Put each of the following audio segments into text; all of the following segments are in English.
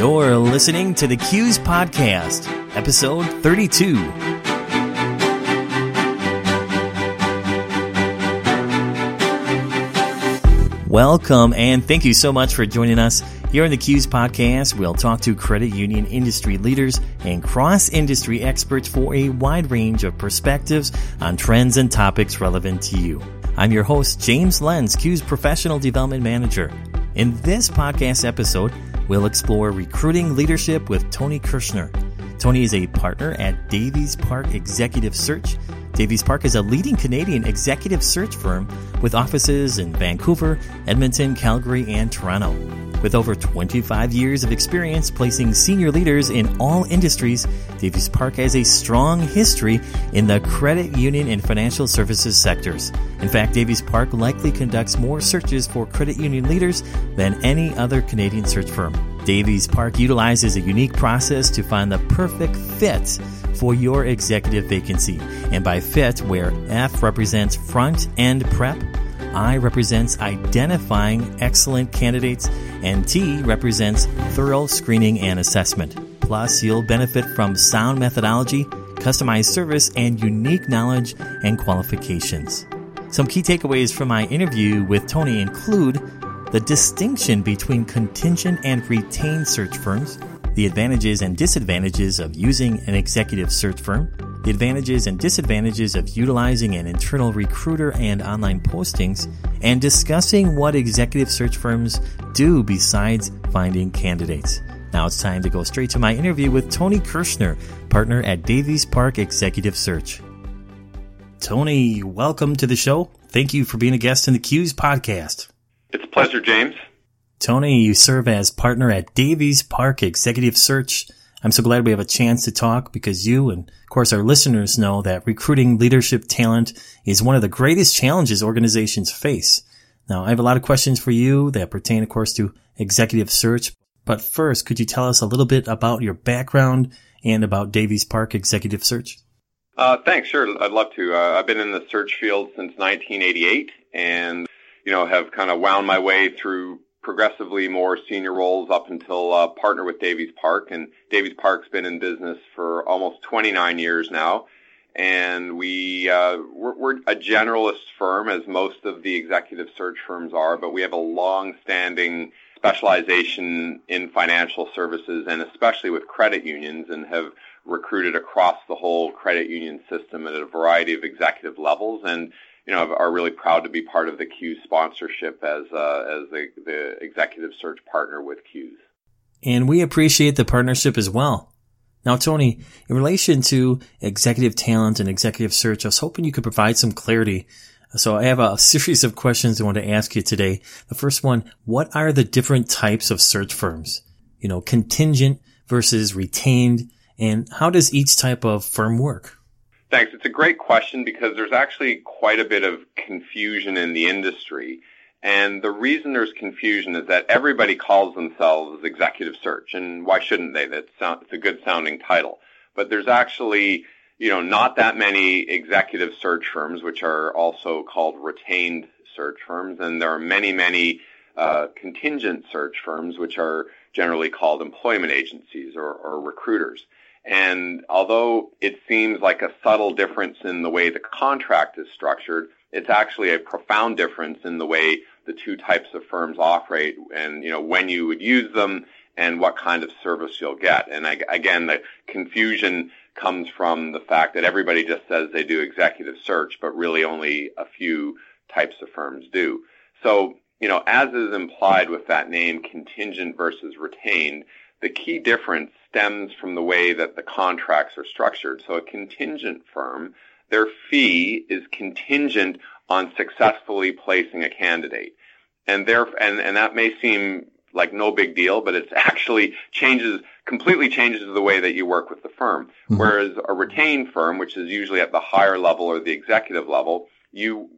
You're listening to the CUES Podcast, episode 32. Welcome, and thank you so much for joining us. Here in the CUES Podcast, we'll talk to credit union industry leaders and cross-industry experts for a wide range of perspectives on trends and topics relevant to you. I'm your host, James Lenz, CUES Professional Development Manager. In this podcast episode, we'll explore recruiting leadership with Tony Kirschner. Tony is a partner at Davies Park Executive Search. Davies Park is a leading Canadian executive search firm with offices in Vancouver, Edmonton, Calgary, and Toronto. With over 25 years of experience placing senior leaders in all industries, Davies Park has a strong history in the credit union and financial services sectors. In fact, Davies Park likely conducts more searches for credit union leaders than any other Canadian search firm. Davies Park utilizes a unique process to find the perfect fit for your executive vacancy. And by fit, where F represents front-end prep, I represents identifying excellent candidates, and T represents thorough screening and assessment. Plus, you'll benefit from sound methodology, customized service, and unique knowledge and qualifications. Some key takeaways from my interview with Tony include the distinction between contingent and retained search firms, the advantages and disadvantages of using an executive search firm, the advantages and disadvantages of utilizing an internal recruiter and online postings, and discussing what executive search firms do besides finding candidates. Now it's time to go straight to my interview with Tony Kirschner, partner at Davies Park Executive Search. Tony, welcome to the show. Thank you for being a guest in the CUES Podcast. It's a pleasure, James. Tony, you serve as partner at Davies Park Executive Search. I'm so glad we have a chance to talk because you and, of course, our listeners know that recruiting leadership talent is one of the greatest challenges organizations face. Now, I have a lot of questions for you that pertain, of course, to executive search. But first, could you tell us a little bit about your background and about Davies Park Executive Search? Thanks. Sure. I'd love to. I've been in the search field since 1988 and, have kind of wound my way through progressively more senior roles up until partner with Davies Park. And Davies Park's been in business for almost 29 years now. And we're a generalist firm, as most of the executive search firms are, but we have a long-standing specialization in financial services and especially with credit unions, and have recruited across the whole credit union system at a variety of executive levels. And are really proud to be part of the CUES sponsorship as the executive search partner with CUES. And we appreciate the partnership as well. Now, Tony, in relation to executive talent and executive search, I was hoping you could provide some clarity. So I have a series of questions I want to ask you today. The first one, what are the different types of search firms? Contingent versus retained, and how does each type of firm work? Thanks. It's a great question because there's actually quite a bit of confusion in the industry. And the reason there's confusion is that everybody calls themselves executive search. And why shouldn't they? It's a good sounding title. But there's actually, not that many executive search firms, which are also called retained search firms. And there are many, many contingent search firms, which are generally called employment agencies or recruiters. And although it seems like a subtle difference in the way the contract is structured, it's actually a profound difference in the way the two types of firms operate and, when you would use them and what kind of service you'll get. And again, the confusion comes from the fact that everybody just says they do executive search, but really only a few types of firms do. So, as is implied with that name, contingent versus retained, the key difference stems from the way that the contracts are structured. So a contingent firm, their fee is contingent on successfully placing a candidate. And that may seem like no big deal, but it's actually completely changes the way that you work with the firm. Mm-hmm. Whereas a retained firm, which is usually at the higher level or the executive level, you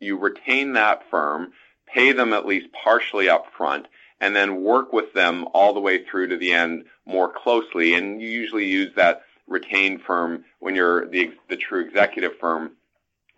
retain that firm, pay them at least partially up front, and then work with them all the way through to the end more closely. And you usually use that retained firm when you're the true executive firm,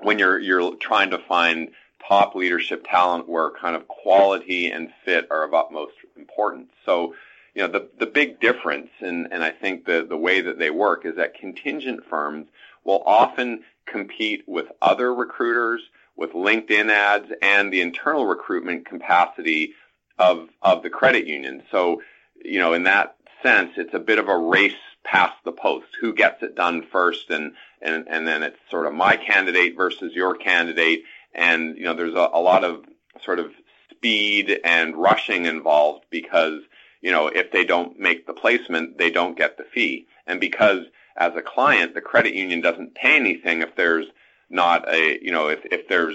when you're trying to find top leadership talent where kind of quality and fit are of utmost importance. So, you know, the big difference, and I think the way that they work is that contingent firms will often compete with other recruiters, with LinkedIn ads, and the internal recruitment capacity of the credit union. So, you know, in that sense, it's a bit of a race past the post. Who gets it done first? And then it's sort of my candidate versus your candidate. And, you know, there's a lot of sort of speed and rushing involved because, you know, if they don't make the placement, they don't get the fee. And because as a client, the credit union doesn't pay anything if there's not a, you know, if there's,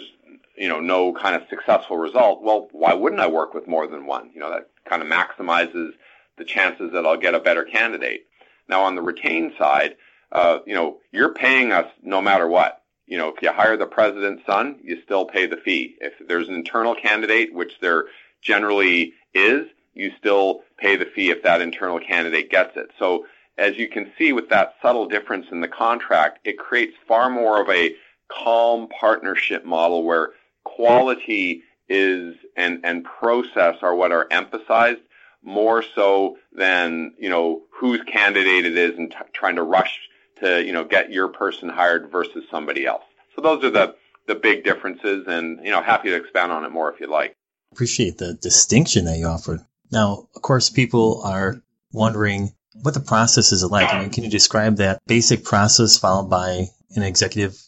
you know, no kind of successful result, well, why wouldn't I work with more than one? You know, that kind of maximizes the chances that I'll get a better candidate. Now, on the retained side, you know, you're paying us no matter what. You know, if you hire the president's son, you still pay the fee. If there's an internal candidate, which there generally is, you still pay the fee if that internal candidate gets it. So as you can see with that subtle difference in the contract, it creates far more of a calm partnership model where quality is and process are what are emphasized, more so than, you know, whose candidate it is and trying to rush to, you know, get your person hired versus somebody else. So those are the big differences, and, you know, happy to expand on it more if you'd like. Appreciate the distinction that you offered. Now, of course, people are wondering what the process is like. I mean, can you describe that basic process followed by an executive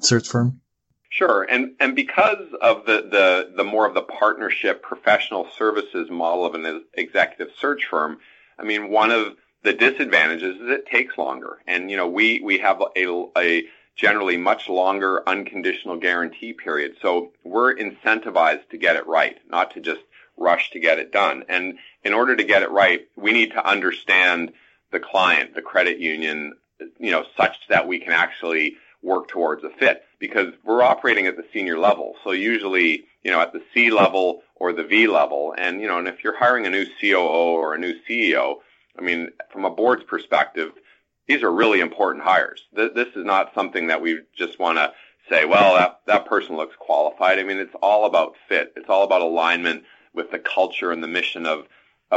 search firm? Sure. And because of the more of the partnership professional services model of an executive search firm, I mean, one of the disadvantages is it takes longer. And, you know, we have a generally much longer unconditional guarantee period. So we're incentivized to get it right, not to just rush to get it done. And in order to get it right, we need to understand the client, the credit union, you know, such that we can actually work towards a fit, because we're operating at the senior level. So usually, you know, at the C level or the V level. And, you know, and if you're hiring a new COO or a new CEO, I mean, from a board's perspective, these are really important hires. This is not something that we just want to say, well, that person looks qualified. I mean, it's all about fit. It's all about alignment with the culture and the mission of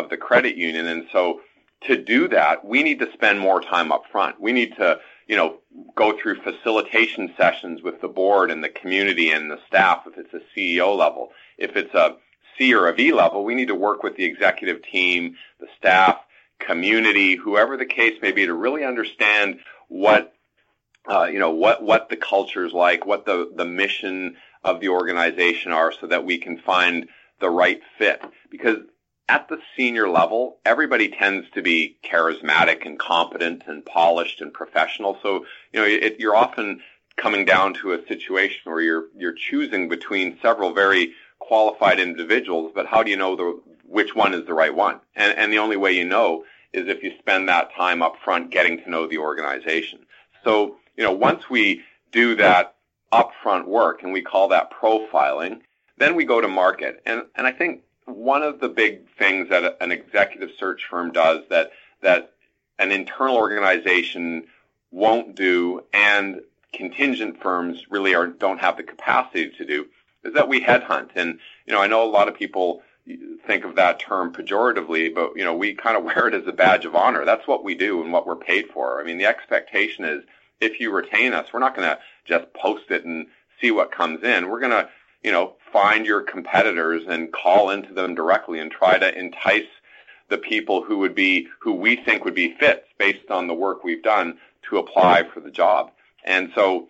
the credit union. And so to do that, we need to spend more time up front. We need to, you know, go through facilitation sessions with the board and the community and the staff if it's a CEO level. If it's a C or a V level, we need to work with the executive team, the staff, community, whoever the case may be, to really understand what the culture is like, what the mission of the organization are, so that we can find the right fit. Because at the senior level, everybody tends to be charismatic and competent and polished and professional. So, you know, you're often coming down to a situation where you're choosing between several very qualified individuals, but how do you know which one is the right one? And the only way you know is if you spend that time up front getting to know the organization. So, you know, once we do that upfront work, and we call that profiling, then we go to market. And I think one of the big things that an executive search firm does that an internal organization won't do, and contingent firms really don't have the capacity to do, is that we headhunt. And, you know, I know a lot of people think of that term pejoratively, but, you know, we kind of wear it as a badge of honor. That's what we do and what we're paid for. I mean, the expectation is if you retain us, we're not going to just post it and see what comes in. We're going to, you know, find your competitors and call into them directly and try to entice the people who we think would be fits based on the work we've done to apply for the job. And so,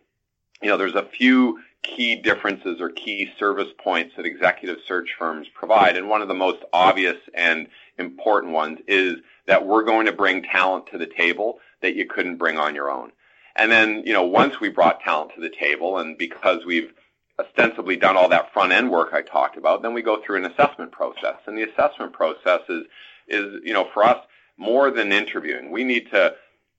you know, there's a few key differences or key service points that executive search firms provide. And one of the most obvious and important ones is that we're going to bring talent to the table that you couldn't bring on your own. And then, you know, once we brought talent to the table, and because we've ostensibly done all that front-end work I talked about, then we go through an assessment process. And the assessment process is, you know, for us, more than interviewing. We need to,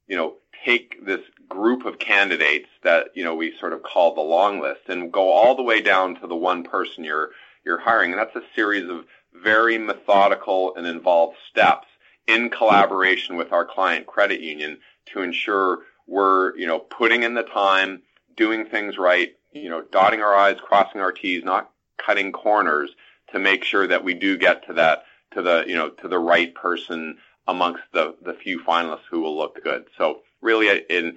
you know, take this group of candidates that, you know, we sort of call the long list and go all the way down to the one person you're hiring. And that's a series of very methodical and involved steps in collaboration with our client credit union to ensure we're, you know, putting in the time, doing things right, you know, dotting our I's, crossing our T's, not cutting corners, to make sure that we do get to the right person amongst the few finalists who will look good. So really, in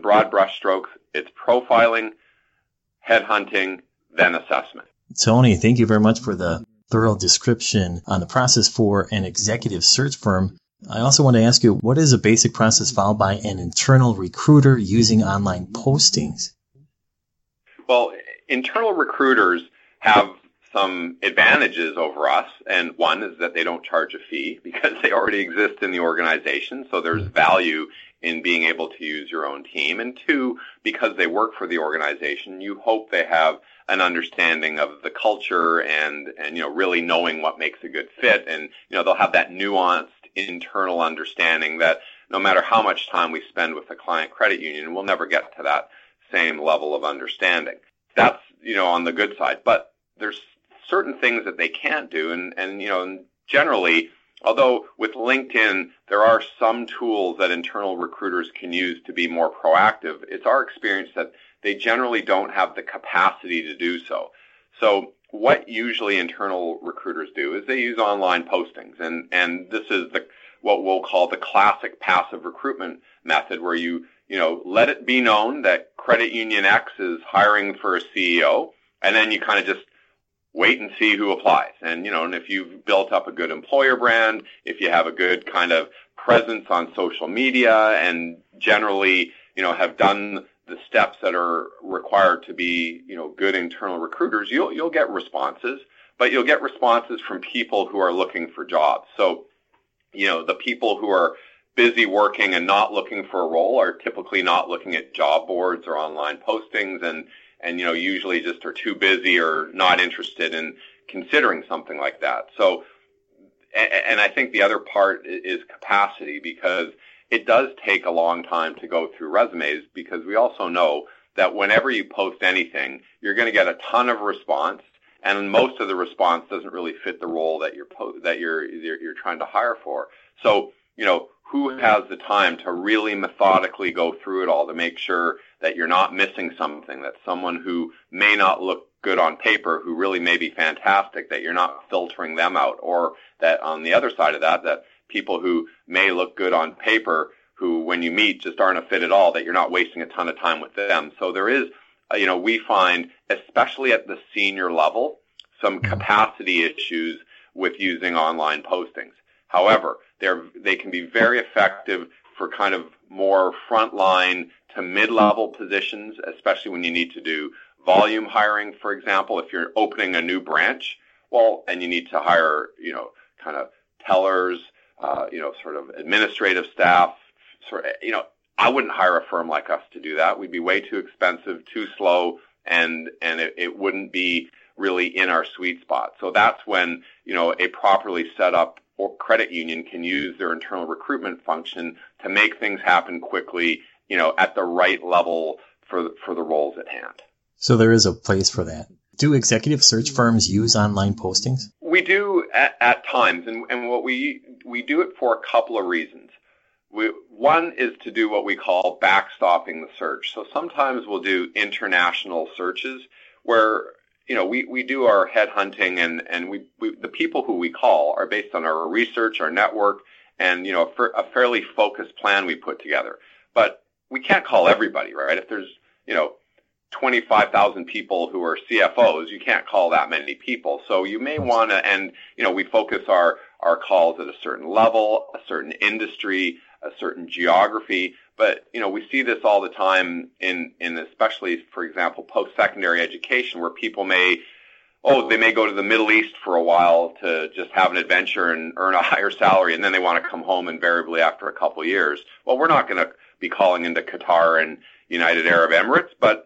broad brushstrokes, it's profiling, headhunting, then assessment. Tony, thank you very much for the thorough description on the process for an executive search firm. I also want to ask you, what is a basic process followed by an internal recruiter using online postings? Well, internal recruiters have some advantages over us, and one is that they don't charge a fee because they already exist in the organization, so there's value in being able to use your own team. And two, because they work for the organization, you hope they have an understanding of the culture and really knowing what makes a good fit. And, they'll have that nuanced internal understanding that no matter how much time we spend with the client credit union, we'll never get to that same level of understanding. That's, on the good side. But there's certain things that they can't do. And generally, although with LinkedIn, there are some tools that internal recruiters can use to be more proactive, it's our experience that they generally don't have the capacity to do so. So what usually internal recruiters do is they use online postings. And this is what we'll call the classic passive recruitment method, where you let it be known that Credit Union X is hiring for a CEO, and then you kind of just wait and see who applies. And, and if you've built up a good employer brand, if you have a good kind of presence on social media, and generally, have done the steps that are required to be, good internal recruiters, you'll get responses, but you'll get responses from people who are looking for jobs. So, the people who are busy working and not looking for a role are typically not looking at job boards or online postings, and usually just are too busy or not interested in considering something like that. So, and I think the other part is capacity, because it does take a long time to go through resumes, because we also know that whenever you post anything, you're going to get a ton of response, and most of the response doesn't really fit the role that you're trying to hire for. So, who has the time to really methodically go through it all to make sure that you're not missing something, that someone who may not look good on paper, who really may be fantastic, that you're not filtering them out, or that on the other side of that people who may look good on paper, who when you meet just aren't a fit at all, that you're not wasting a ton of time with them. So there is, we find, especially at the senior level, some capacity issues with using online postings. However, they can be very effective for kind of more frontline to mid-level positions, especially when you need to do volume hiring, for example. If you're opening a new branch, and you need to hire, kind of tellers, sort of administrative staff, I wouldn't hire a firm like us to do that. We'd be way too expensive, too slow, and it wouldn't be really in our sweet spot. So that's when, a properly set up or credit union can use their internal recruitment function to make things happen quickly, at the right level for the roles at hand. So there is a place for that. Do executive search firms use online postings? We do at times, and what we do it for a couple of reasons. One is to do what we call backstopping the search. So sometimes we'll do international searches where we do our headhunting, and we the people who we call are based on our research, our network, and a fairly focused plan we put together. But we can't call everybody, right? If there's 25,000 people who are CFOs, you can't call that many people. So you may want to, and we focus our calls at a certain level, a certain industry, a certain geography. But, we see this all the time in especially, for example, post-secondary education, where people may go to the Middle East for a while to just have an adventure and earn a higher salary, and then they want to come home invariably after a couple of years. Well, we're not going to be calling into Qatar and United Arab Emirates, but,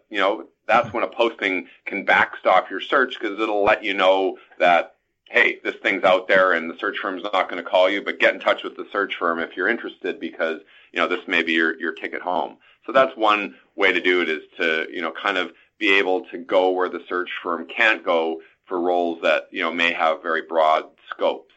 that's when a posting can backstop your search, because it'll let you know that, hey, this thing's out there and the search firm's not going to call you, but get in touch with the search firm if you're interested, because, this may be your ticket home. So that's one way to do it, is to, kind of be able to go where the search firm can't go for roles that, may have very broad scopes.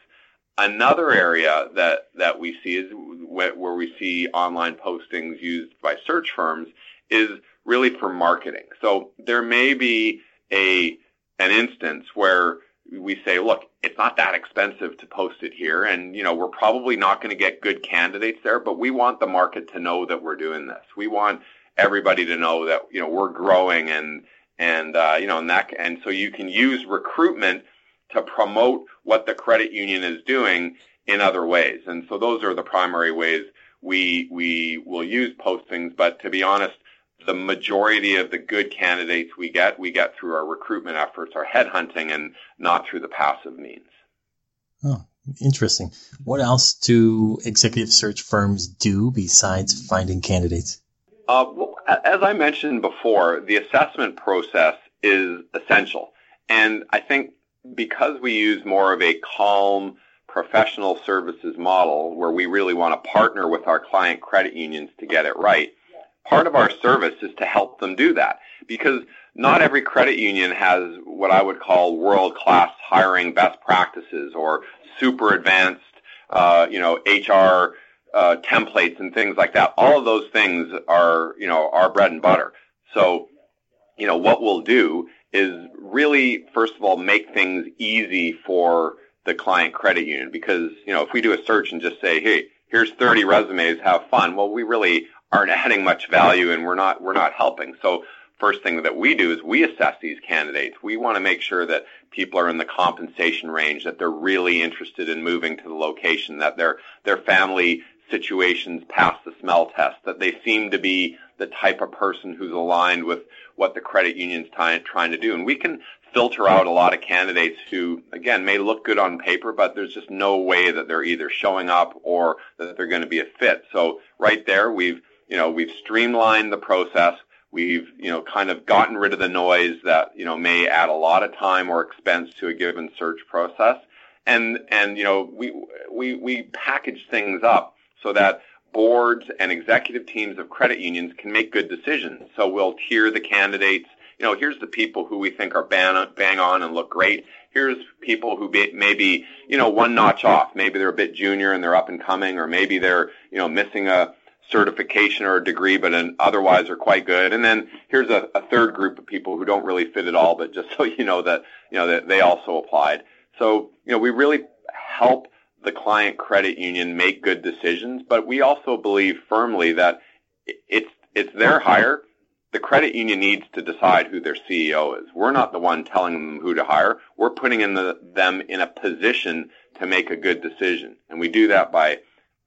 Another area that we see is where we see online postings used by search firms is really for marketing. So there may be an instance where we say, look, it's not that expensive to post it here, and you know we're probably not going to get good candidates there, but we want the market to know that we're doing this. We want everybody to know that you know we're growing, and so you can use recruitment to promote what the credit union is doing in other ways. And so those are the primary ways we will use postings. But to be honest, the majority of the good candidates we get through our recruitment efforts, our headhunting, and not through the passive means. Oh, interesting. What else do executive search firms do besides finding candidates? Well, as I mentioned before, the assessment process is essential. And I think because we use more of a calm professional services model where we really want to partner with our client credit unions to get it right, part of our service is to help them do that, because not every credit union has what I would call world-class hiring best practices or super advanced, HR templates and things like that. All of those things are, you know, our bread and butter. So, you know, what we'll do is really, first of all, make things easy for the client credit union, because, you know, if we do a search and just say, hey, here's 30 resumes, have fun, well, we really aren't adding much value, and we're not helping. So first thing that we do is we assess these candidates. We want to make sure that people are in the compensation range, that they're really interested in moving to the location, that their family situations pass the smell test, that they seem to be the type of person who's aligned with what the credit union's trying to do. And we can filter out a lot of candidates who, again, may look good on paper, but there's just no way that they're either showing up or that they're going to be a fit. So right there, we've streamlined the process. We've, you know, kind of gotten rid of the noise that, you know, may add a lot of time or expense to a given search process. And you know, we package things up so that boards and executive teams of credit unions can make good decisions. So we'll tier the candidates. You know, here's the people who we think are bang on and look great. Here's people who maybe, you know, one notch off. Maybe they're a bit junior and they're up and coming, or maybe they're, you know, missing a certification or a degree, but otherwise are quite good. And then here's a third group of people who don't really fit at all, but just so you know that, you know, that they also applied. So, you know, we really help the client credit union make good decisions, but we also believe firmly that it's their hire. The credit union needs to decide who their CEO is. We're not the one telling them who to hire. We're putting them in a position to make a good decision. And we do that by,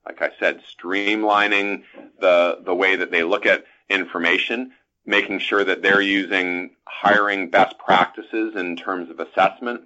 like I said, streamlining the way that they look at information, making sure that they're using hiring best practices in terms of assessment.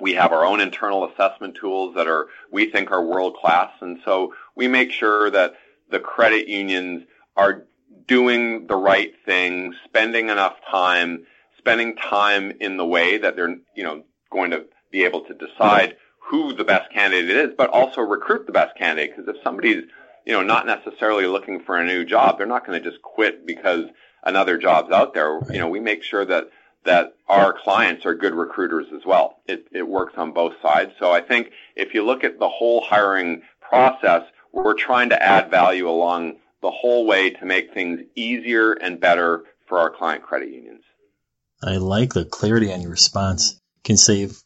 We have our own internal assessment tools that we think are world class. And so we make sure that the credit unions are doing the right thing, spending enough time, spending time in the way that they're, you know, going to be able to decide who the best candidate is, but also recruit the best candidate. Because if somebody's, you know, not necessarily looking for a new job, they're not going to just quit because another job's out there. You know, we make sure that our clients are good recruiters as well. It works on both sides. So I think if you look at the whole hiring process, we're trying to add value along the whole way to make things easier and better for our client credit unions. I like the clarity on your response. It can save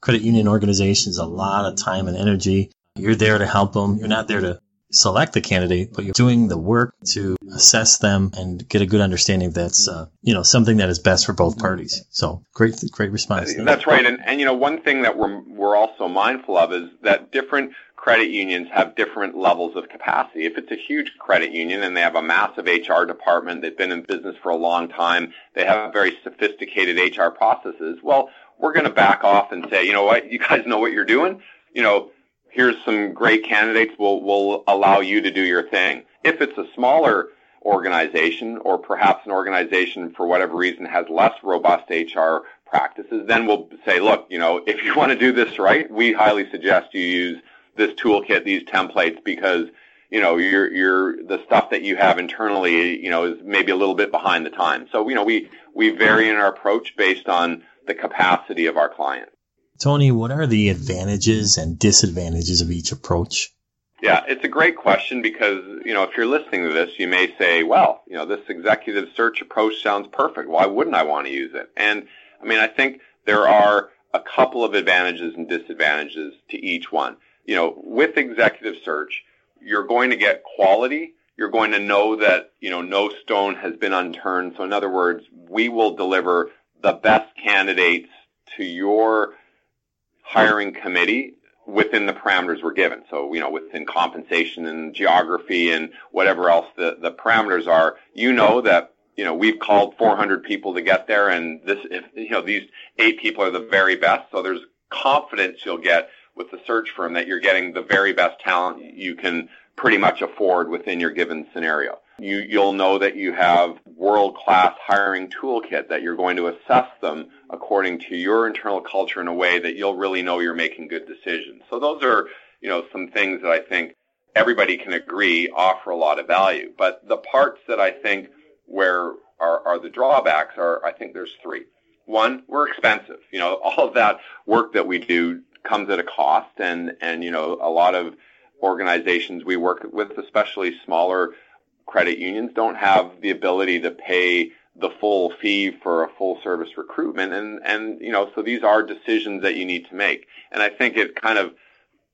credit union organizations a lot of time and energy. You're there to help them. You're not there to select the candidate, but you're doing the work to assess them and get a good understanding that's, you know, something that is best for both parties. So great response. That's right. And you know, one thing that we're also mindful of is that different credit unions have different levels of capacity. If it's a huge credit union and they have a massive HR department, they've been in business for a long time, they have very sophisticated HR processes, well, we're going to back off and say, you know what, you guys know what you're doing. You know, here's some great candidates. We'll allow you to do your thing. If it's a smaller organization, or perhaps an organization for whatever reason has less robust HR practices, then we'll say, look, you know, if you want to do this right, we highly suggest you use this toolkit, these templates, because, you know, you're the stuff that you have internally, you know, is maybe a little bit behind the time. So, you know, we vary in our approach based on the capacity of our client. Tony, what are the advantages and disadvantages of each approach? Yeah, it's a great question because, you know, if you're listening to this, you may say, well, you know, this executive search approach sounds perfect. Why wouldn't I want to use it? And I mean, I think there are a couple of advantages and disadvantages to each one. You know, with executive search, you're going to get quality. You're going to know that, you know, no stone has been unturned. So in other words, we will deliver the best candidates to your hiring committee within the parameters we're given. So, you know, within compensation and geography and whatever else the parameters are, you know that, you know, we've called 400 people to get there, and this, if, you know, these 8 people are the very best. So there's confidence you'll get with the search firm that you're getting the very best talent you can pretty much afford within your given scenario. You'll know that you have world-class hiring toolkit, that you're going to assess them according to your internal culture in a way that you'll really know you're making good decisions. So those are, you know, some things that I think everybody can agree offer a lot of value. But the parts that I think where are the drawbacks are, I think there's 3. One, we're expensive. You know, all of that work that we do comes at a cost, and you know, a lot of organizations we work with, especially smaller credit unions, don't have the ability to pay the full fee for a full service recruitment, and you know, so these are decisions that you need to make. And I think it kind of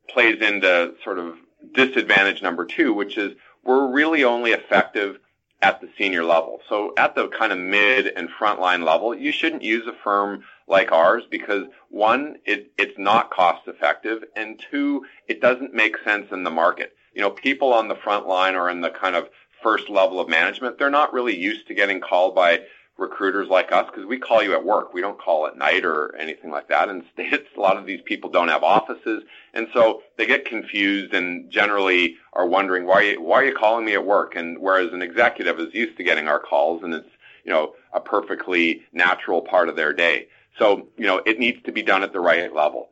plays into sort of disadvantage number 2, which is we're really only effective at the senior level. So at the kind of mid and frontline level, you shouldn't use a firm like ours because, 1, it's not cost effective, and 2, it doesn't make sense in the market. You know, people on the front line or in the kind of first level of management, they're not really used to getting called by recruiters like us because we call you at work. We don't call at night or anything like that. And a lot of these people don't have offices, and so they get confused and generally are wondering, why are you calling me at work? And whereas an executive is used to getting our calls, and it's, you know, a perfectly natural part of their day. So, you know, it needs to be done at the right level.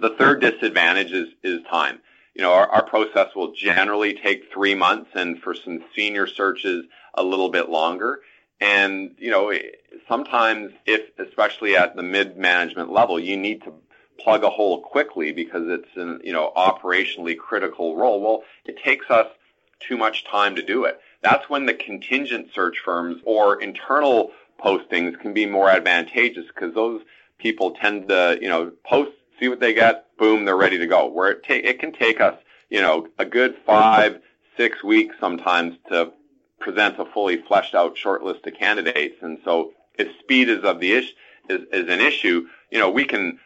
The third disadvantage is time. You know, our process will generally take 3 months, and for some senior searches a little bit longer. And, you know, sometimes, especially at the mid-management level, you need to plug a hole quickly because it's an, you know, operationally critical role. Well, it takes us too much time to do it. That's when the contingent search firms or internal postings can be more advantageous because those people tend to, you know, post, see what they get, boom, they're ready to go. Where it can take us, you know, a good 5-6 weeks sometimes to presents a fully fleshed out shortlist of candidates. And so if speed is an issue, you know, we can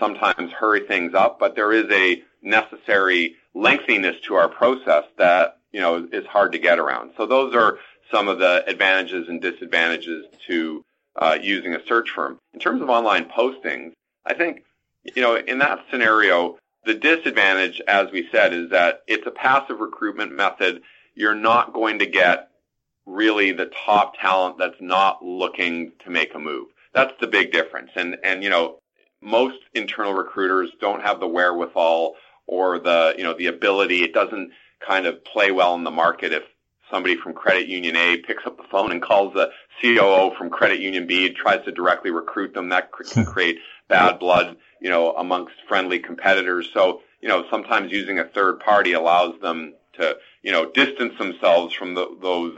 sometimes hurry things up, but there is a necessary lengthiness to our process that, you know, is hard to get around. So those are some of the advantages and disadvantages to using a search firm. In terms of online postings, I think, you know, in that scenario, the disadvantage, as we said, is that it's a passive recruitment method. You're not going to get really the top talent that's not looking to make a move. That's the big difference. And you know, most internal recruiters don't have the wherewithal or the, you know, the ability. It doesn't kind of play well in the market if somebody from credit union A picks up the phone and calls the COO from credit union B and tries to directly recruit them. That can create bad blood, you know, amongst friendly competitors. So, you know, sometimes using a third party allows them to, you know, distance themselves from those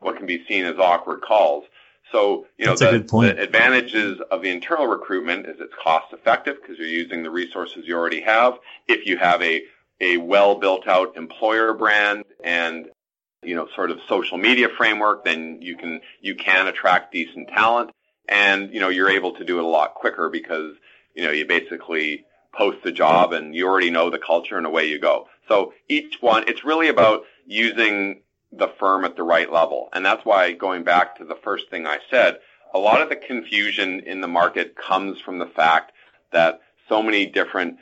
what can be seen as awkward calls. So, you know, the advantages of the internal recruitment is it's cost effective because you're using the resources you already have. If you have a well built out employer brand and, you know, sort of social media framework, then you can attract decent talent, and, you know, you're able to do it a lot quicker because, you know, you basically post the job and you already know the culture and away you go. So each one, it's really about using the firm at the right level. And that's why, going back to the first thing I said, a lot of the confusion in the market comes from the fact that so many different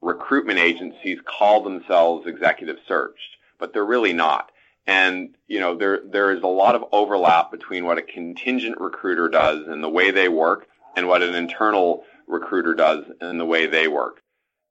recruitment agencies call themselves executive search, but they're really not. And, you know, there is a lot of overlap between what a contingent recruiter does and the way they work and what an internal recruiter does and the way they work.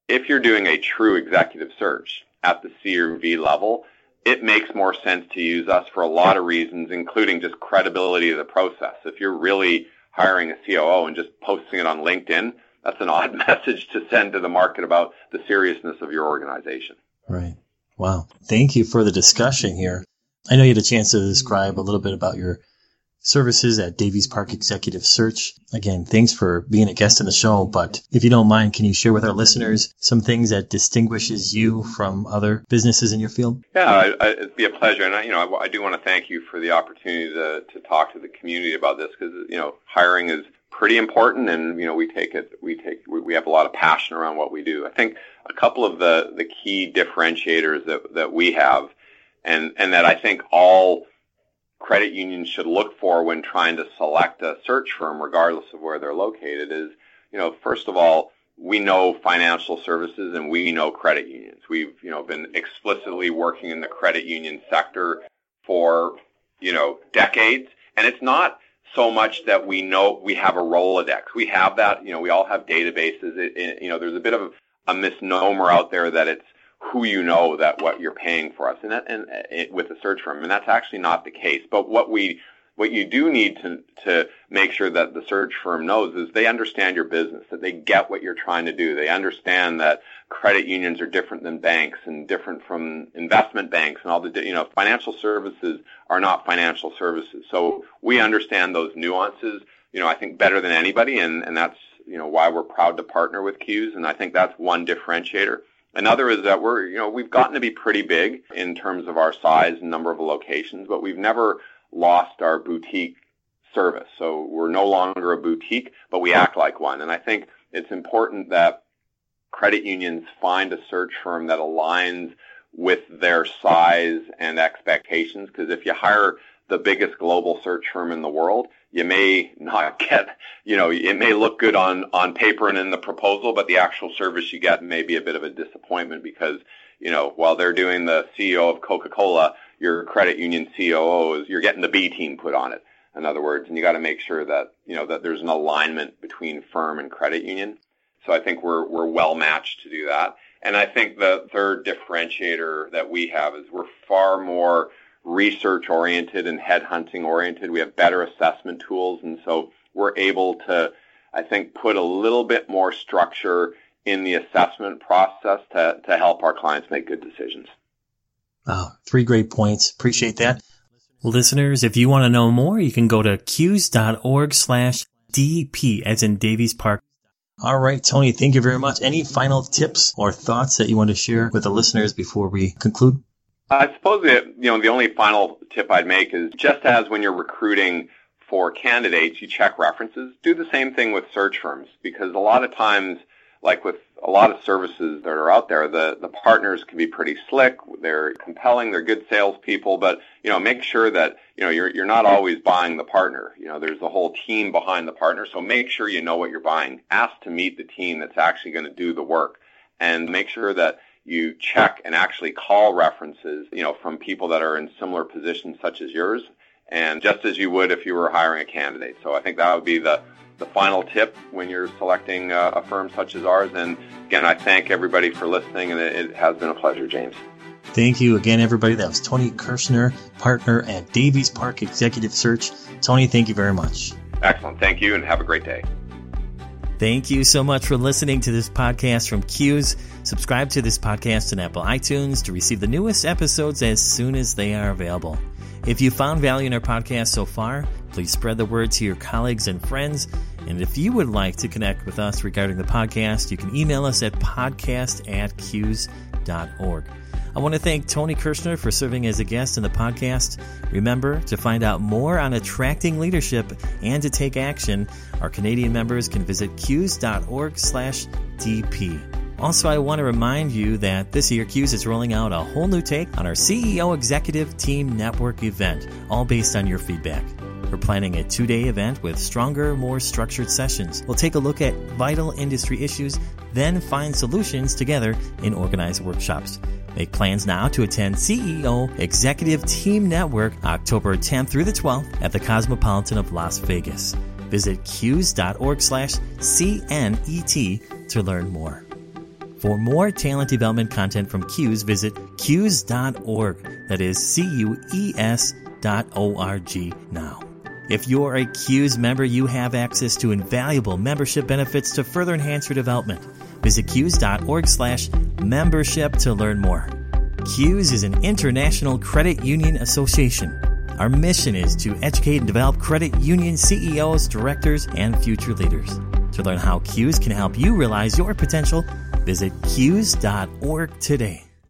If you're doing a true executive search at the C or V level, it makes more sense to use us for a lot of reasons, including just credibility of the process. If you're really hiring a COO and just posting it on LinkedIn, that's an odd message to send to the market about the seriousness of your organization. Right. Wow. Thank you for the discussion here. I know you had a chance to describe a little bit about your services at Davies Park Executive Search. Again, thanks for being a guest on the show, but if you don't mind, can you share with our listeners some things that distinguishes you from other businesses in your field? Yeah, it'd be a pleasure. And I do want to thank you for the opportunity to talk to the community about this, because, hiring is pretty important, and, we have a lot of passion around what we do. I think a couple of the key differentiators that we have and that I think all credit unions should look for when trying to select a search firm, regardless of where they're located, is, first of all, we know financial services and we know credit unions. We've, been explicitly working in the credit union sector for, decades. And it's not so much that we know we have a Rolodex. We have that, we all have databases. There's a bit of a misnomer out there that it's who you know that what you're paying for us, and with a search firm, and that's actually not the case. But what you do need to make sure that the search firm knows is they understand your business, that they get what you're trying to do. They understand that credit unions are different than banks and different from investment banks and all the, financial services are not financial services. So we understand those nuances, I think better than anybody, and that's, why we're proud to partner with CUES, and I think that's one differentiator. Another is that we're, we've gotten to be pretty big in terms of our size and number of locations, but we've never lost our boutique service. So we're no longer a boutique, but we act like one. And I think it's important that credit unions find a search firm that aligns with their size and expectations, because if you hire the biggest global search firm in the world, you may not get, it may look good on paper and in the proposal, but the actual service you get may be a bit of a disappointment because, while they're doing the CEO of Coca-Cola, your credit union COO is, you're getting the B team put on it, in other words, and you got to make sure that, that there's an alignment between firm and credit union. So I think we're well matched to do that. And I think the third differentiator that we have is we're far more research-oriented and headhunting-oriented. We have better assessment tools, and so we're able to, I think, put a little bit more structure in the assessment process to help our clients make good decisions. Wow, 3 great points. Appreciate that. Listeners, if you want to know more, you can go to cues.org/DP, as in Davies Park. All right, Tony, thank you very much. Any final tips or thoughts that you want to share with the listeners before we conclude? I suppose that, the only final tip I'd make is just as when you're recruiting for candidates, you check references, do the same thing with search firms, because a lot of times, like with a lot of services that are out there, the partners can be pretty slick, they're compelling, they're good salespeople, but, make sure that, you're not always buying the partner. There's a whole team behind the partner, so make sure you know what you're buying. Ask to meet the team that's actually going to do the work, and make sure that you check and actually call references, from people that are in similar positions such as yours, and just as you would if you were hiring a candidate. So I think that would be the final tip when you're selecting a firm such as ours. And again, I thank everybody for listening, and it has been a pleasure, James. Thank you again, everybody. That was Tony Kirschner, partner at Davies Park Executive Search. Tony, thank you very much. Excellent. Thank you, and have a great day. Thank you so much for listening to this podcast from CUES. Subscribe to this podcast on Apple iTunes to receive the newest episodes as soon as they are available. If you found value in our podcast so far, please spread the word to your colleagues and friends. And if you would like to connect with us regarding the podcast, you can email us at podcast@cues.org. I want to thank Tony Kirschner for serving as a guest in the podcast. Remember, to find out more on attracting leadership and to take action, our Canadian members can visit cues.org/DP. Also, I want to remind you that this year CUES is rolling out a whole new take on our CEO Executive Team Network event, all based on your feedback. We're planning a 2-day event with stronger, more structured sessions. We'll take a look at vital industry issues, then find solutions together in organized workshops. Make plans now to attend CEO Executive Team Network October 10th through the 12th at the Cosmopolitan of Las Vegas. Visit cues.org/CNET to learn more. For more talent development content from CUES, visit cues.org. That is CUES.org now. If you're a CUES member, you have access to invaluable membership benefits to further enhance your development. Visit cues.org/membership to learn more. CUES is an international credit union association. Our mission is to educate and develop credit union CEOs, directors, and future leaders. To learn how CUES can help you realize your potential, visit CUES.org today.